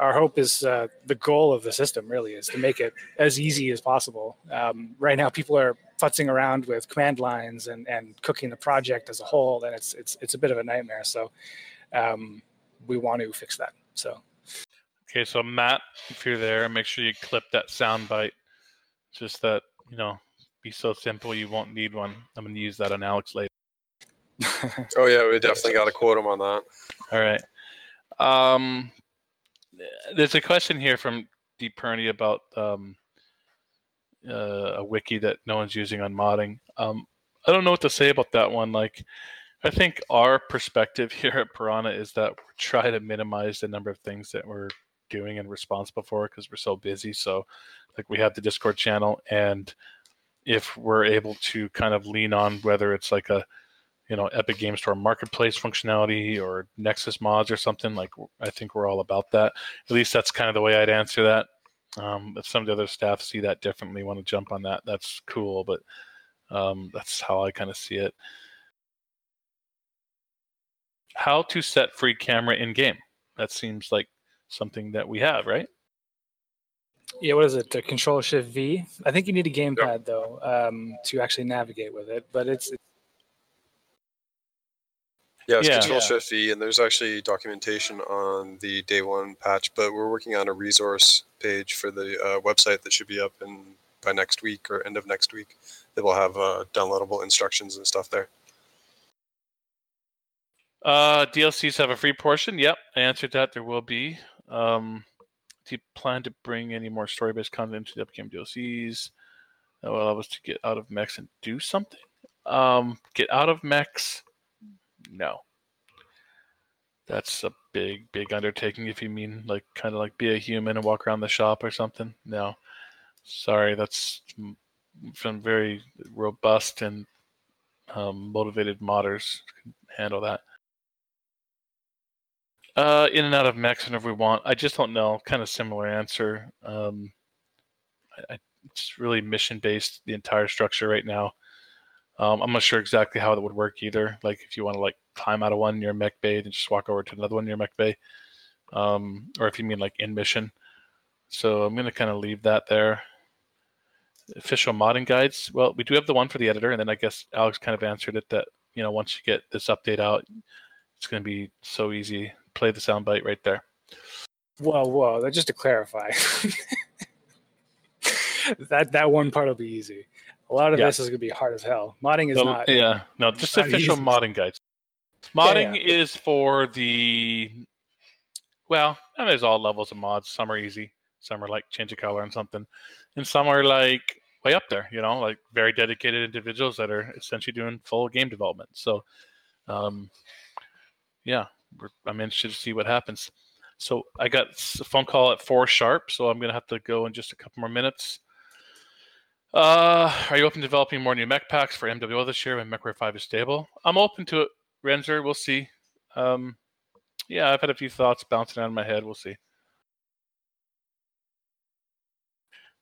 our hope is the goal of the system really is to make it as easy as possible. Right now, people are futzing around with command lines and cooking the project as a whole, and it's a bit of a nightmare. So we want to fix that. So. Okay, so Matt, if you're there, make sure you clip that sound bite. Just that, be so simple you won't need one. I'm going to use that on Alex later. Oh, yeah, we definitely got to quote him on that. All right. There's a question here from Deep Perney about a wiki that no one's using on modding. I don't know what to say about that one. I think our perspective here at Piranha is that we're trying to minimize the number of things that we're doing and responsible for because we're so busy. So we have the Discord channel, and if we're able to kind of lean on whether it's Epic Games Store marketplace functionality or Nexus Mods or something, I think we're all about that. At least that's kind of the way I'd answer that. If some of the other staff see that differently, want to jump on that, that's cool, but that's how I kind of see it. How to set free camera in game. That seems like something that we have, right? Yeah, what is it? Control Shift V. I think you need a gamepad though to actually navigate with it, but it's Control Shift V, and there's actually documentation on the day one patch, but we're working on a resource page for the website that should be up by next week or end of next week. That will have downloadable instructions and stuff there. DLCs have a free portion. Yep, I answered that. There will be. Do you plan to bring any more story-based content to the upcoming DLCs? That will allow us to get out of mechs and do something. Get out of mechs? No. That's a big, big undertaking. If you mean be a human and walk around the shop or something, no. Sorry, that's from very robust and motivated modders can handle that. In and out of mechs whenever we want. I just don't know. Kind of similar answer. It's really mission-based, the entire structure right now. I'm not sure exactly how that would work either. If you want to climb out of one near mech bay, then just walk over to another one near mech bay. Or if you mean in mission. So I'm going to kind of leave that there. Official modding guides. Well, we do have the one for the editor, and then I guess Alex kind of answered it that, once you get this update out, it's going to be so easy. Play the soundbite right there. Whoa! Just to clarify, that one part will be easy. A lot of this is going to be hard as hell. Modding is not. Yeah, no, just official easy. Modding guides. Modding is for the. Well, and there's all levels of mods. Some are easy. Some are change a color on something, and some are way up there. Very dedicated individuals that are essentially doing full game development. So, I'm interested to see what happens. So I got a phone call at 4:00 sharp, so I'm going to have to go in just a couple more minutes. Are you open to developing more new mech packs for MWO this year when MechWarrior 5 is stable? I'm open to it, Renzer. We'll see. I've had a few thoughts bouncing out of my head. We'll see.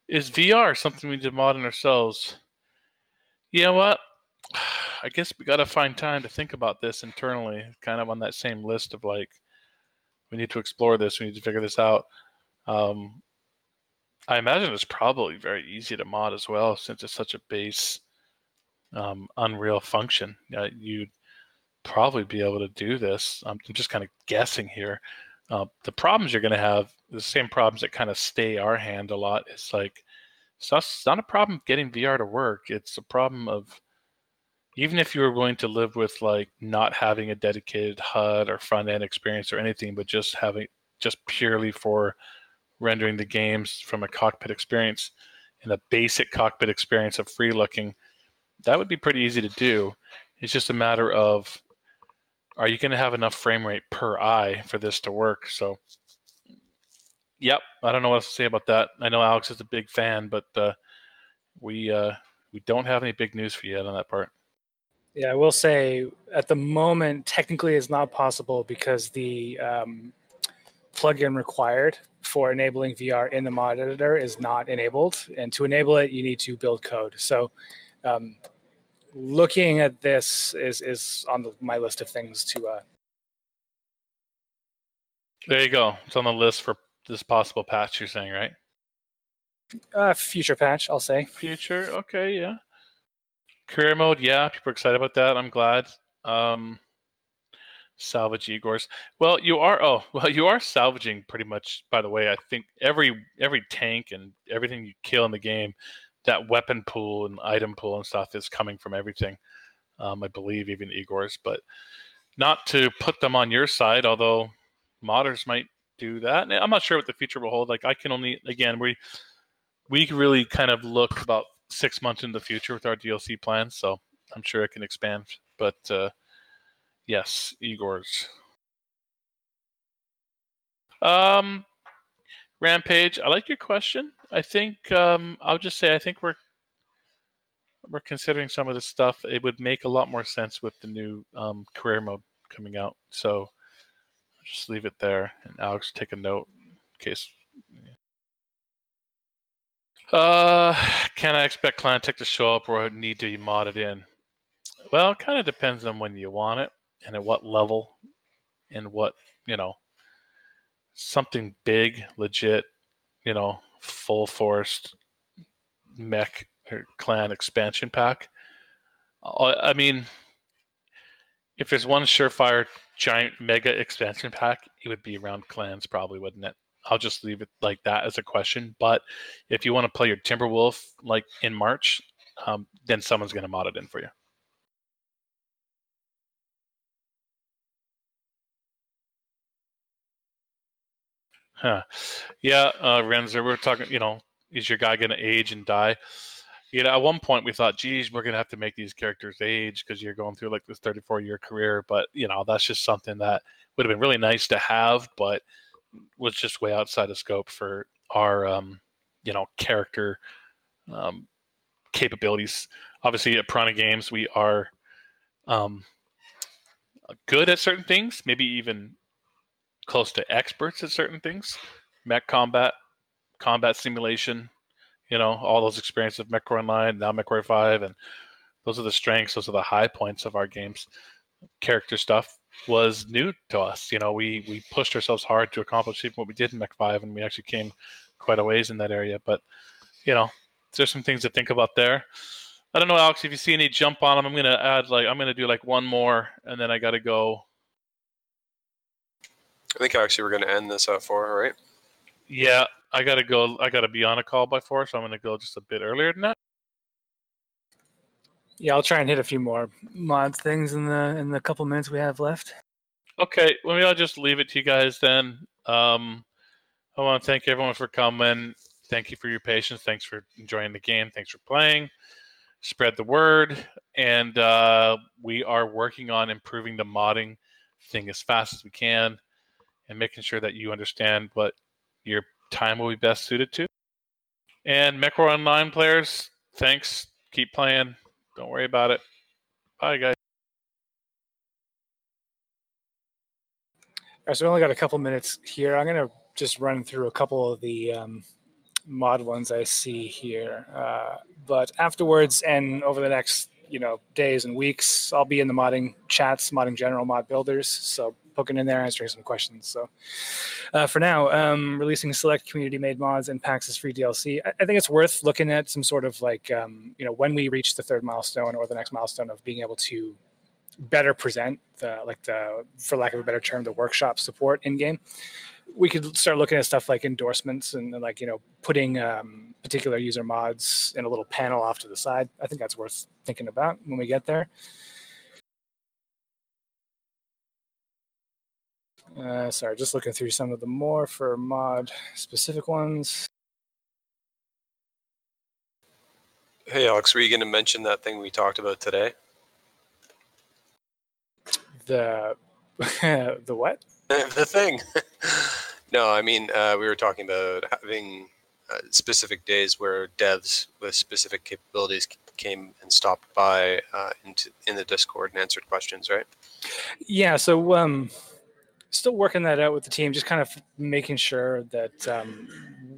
Is VR something we did mod in ourselves? You know what? I guess we got to find time to think about this internally, kind of on that same list of like, we need to explore this. We need to figure this out. I imagine it's probably very easy to mod as well, since it's such a base Unreal function. You'd probably be able to do this. I'm just kind of guessing here. The problems you're going to have, the same problems that kind of stay our hand a lot. It's like, it's not a problem getting VR to work. It's a problem of, even if you were willing to live with like not having a dedicated HUD or front end experience or anything, but just having just purely for rendering the games from a cockpit experience and a basic cockpit experience of free looking, that would be pretty easy to do. It's just a matter of, are you going to have enough frame rate per eye for this to work? So, yep, I don't know what else to say about that. I know Alex is a big fan, but we don't have any big news for you yet on that part. Yeah, I will say at the moment, technically it's not possible because the plugin required for enabling VR in the mod editor is not enabled. And to enable it, you need to build code. So looking at this is on my list of things to... There you go. It's on the list for this possible patch you're saying, right? Future patch, I'll say. Future, okay, yeah. Career mode, yeah, people are excited about that. I'm glad. Salvage Igor's. Well, you are salvaging pretty much, by the way. I think every tank and everything you kill in the game, that weapon pool and item pool and stuff is coming from everything. I believe even Igor's, but not to put them on your side, although modders might do that. And I'm not sure what the future will hold. Like I can only, again, we really kind of look about 6 months in the future with our DLC plans, so I'm sure it can expand. But yes, Igor's. Rampage, I like your question. I think I'll just say I think we're considering some of this stuff. It would make a lot more sense with the new career mode coming out. So I'll just leave it there, and Alex take a note in case. Can I expect Clantech to show up or need to be modded in? Well, it kind of depends on when you want it and at what level and what, something big, legit, full forced mech or clan expansion pack. I mean, if there's one surefire giant mega expansion pack, it would be around clans probably, wouldn't it? I'll just leave it like that as a question. But if you want to play your Timberwolf like in March, then someone's going to mod it in for you. Huh? Yeah, Renzer, we're talking. Is your guy going to age and die? At one point we thought, geez, we're going to have to make these characters age because you're going through like this 34-year career. But that's just something that would have been really nice to have, but was just way outside of scope for our, character capabilities. Obviously, at Piranha Games, we are good at certain things, maybe even close to experts at certain things. Mech combat, combat simulation, all those experiences of MechWarrior Online, now MechWarrior 5, and those are the strengths, those are the high points of our games. Character stuff was new to us. We pushed ourselves hard to accomplish even what we did in Mech 5, and we actually came quite a ways in that area. But, there's some things to think about there. I don't know, Alex, if you see any jump on them, I'm going to add, I'm going to do, one more, and then I got to go. I think actually we're going to end this at 4, right? Yeah, I got to go. I got to be on a call by 4, so I'm going to go just a bit earlier than that. Yeah, I'll try and hit a few more mod things in the couple minutes we have left. Okay, well, maybe I'll just leave it to you guys then. I want to thank everyone for coming. Thank you for your patience. Thanks for enjoying the game. Thanks for playing. Spread the word. And we are working on improving the modding thing as fast as we can and making sure that you understand what your time will be best suited to. And MechWarrior Online players, thanks. Keep playing. Don't worry about it. Bye, guys. All right, so we only got a couple minutes here. I'm going to just run through a couple of the mod ones I see here. But afterwards and over the next, days and weeks, I'll be in the modding chats, modding general, mod builders. So poking in there, answering some questions. So for now, releasing select community-made mods and packs as free DLC. I think it's worth looking at some sort of when we reach the third milestone or the next milestone of being able to better present the, for lack of a better term, the workshop support in game. We could start looking at stuff like endorsements and putting particular user mods in a little panel off to the side. I think that's worth thinking about when we get there. Sorry, just looking through some of the more for mod specific ones. Hey, Alex, were you going to mention that thing we talked about today? The what? The thing. No, I mean, we were talking about having specific days where devs with specific capabilities came and stopped by in the Discord and answered questions, right? Yeah, so still working that out with the team, just kind of making sure that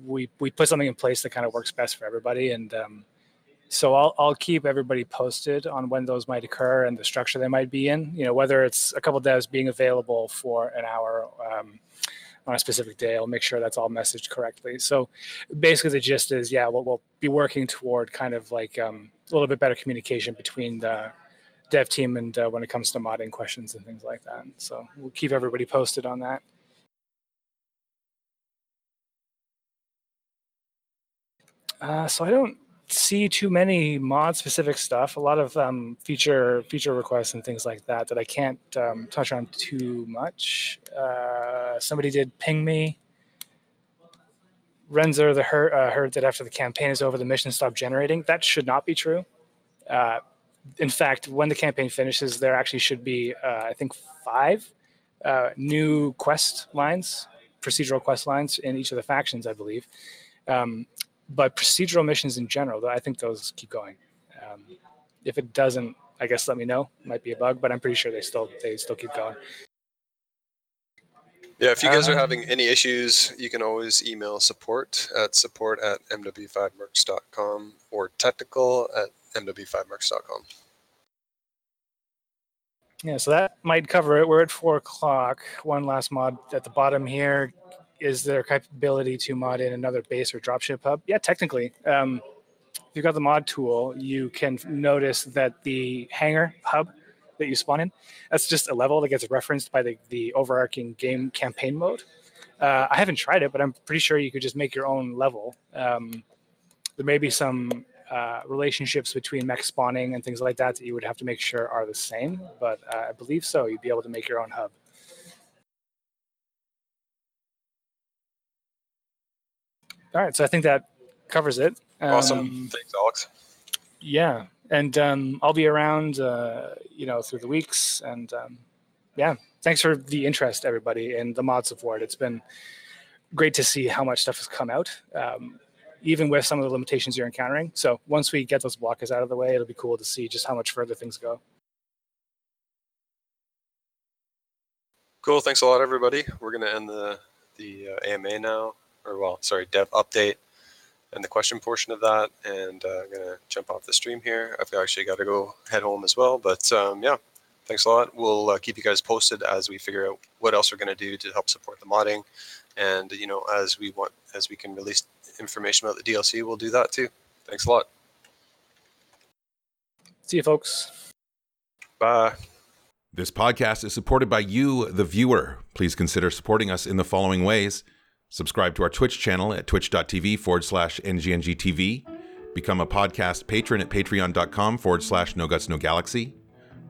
we put something in place that kind of works best for everybody. And so I'll keep everybody posted on when those might occur and the structure they might be in, whether it's a couple of devs being available for an hour on a specific day. I'll make sure that's all messaged correctly. So basically the gist is, yeah, we'll be working toward kind of a little bit better communication between the dev team and when it comes to modding questions and things like that. So we'll keep everybody posted on that. So I don't see too many mod specific stuff, a lot of feature requests and things like that I can't touch on too much. Somebody did ping me. Renzer heard that after the campaign is over, the mission stopped generating. That should not be true. In fact, when the campaign finishes, there actually should be, I think, 5 new quest lines, procedural quest lines in each of the factions, I believe. But procedural missions in general, I think those keep going. If it doesn't, I guess let me know. It might be a bug, but I'm pretty sure they still keep going. Yeah, if you guys are having any issues, you can always email support@mw5mercs.com or technical@mw5mercs.com. Yeah, so that might cover it. We're at 4:00. One last mod at the bottom here. Is there capability to mod in another base or dropship hub? Yeah, technically. If you've got the mod tool, you can notice that the hangar hub that you spawn in, that's just a level that gets referenced by the overarching game campaign mode. I haven't tried it, but I'm pretty sure you could just make your own level. There may be some relationships between mech spawning and things like that you would have to make sure are the same, but I believe so. You'd be able to make your own hub. All right, so I think that covers it. Awesome. Thanks, Alex. Yeah, and I'll be around, through the weeks. And, thanks for the interest, everybody, in the mod support. It's been great to see how much stuff has come out, even with some of the limitations you're encountering. So once we get those blockers out of the way, it'll be cool to see just how much further things go. Cool. Thanks a lot, everybody. We're going to end the AMA now. Dev update and the question portion of that. And I'm going to jump off the stream here. I've actually got to go head home as well. But thanks a lot. We'll keep you guys posted as we figure out what else we're going to do to help support the modding. And, as we can release information about the DLC, we'll do that too. Thanks a lot. See you, folks. Bye. This podcast is supported by you, the viewer. Please consider supporting us in the following ways. Subscribe to our Twitch channel at twitch.tv/NGNGTV. Become a podcast patron at patreon.com/NoGutsNoGalaxy.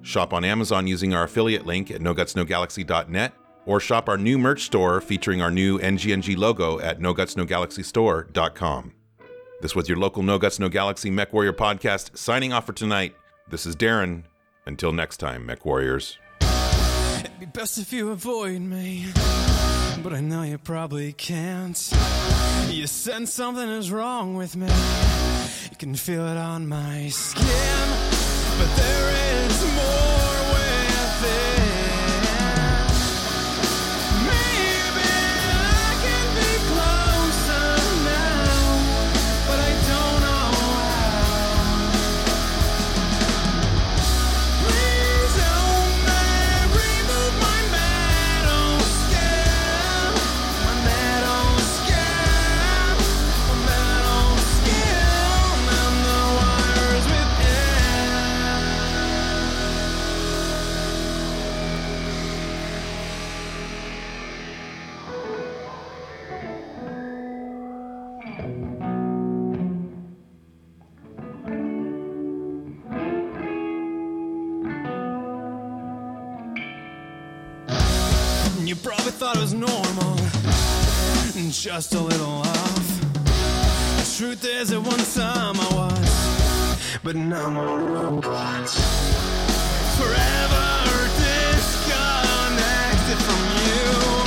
Shop on Amazon using our affiliate link at nogutsnogalaxy.net, or shop our new merch store featuring our new NGNG logo at nogutsnogalaxystore.com. This was your local No Guts, No Galaxy MechWarrior podcast signing off for tonight. This is Darren. Until next time, MechWarriors. It'd be best if you avoid me. But I know you probably can't. You sense something is wrong with me. You can feel it on my skin. But there is more with it. Maybe I can be closer now. you probably thought it was normal, just a little off. The truth is at one time I was, but now I'm a robot. Forever disconnected from you.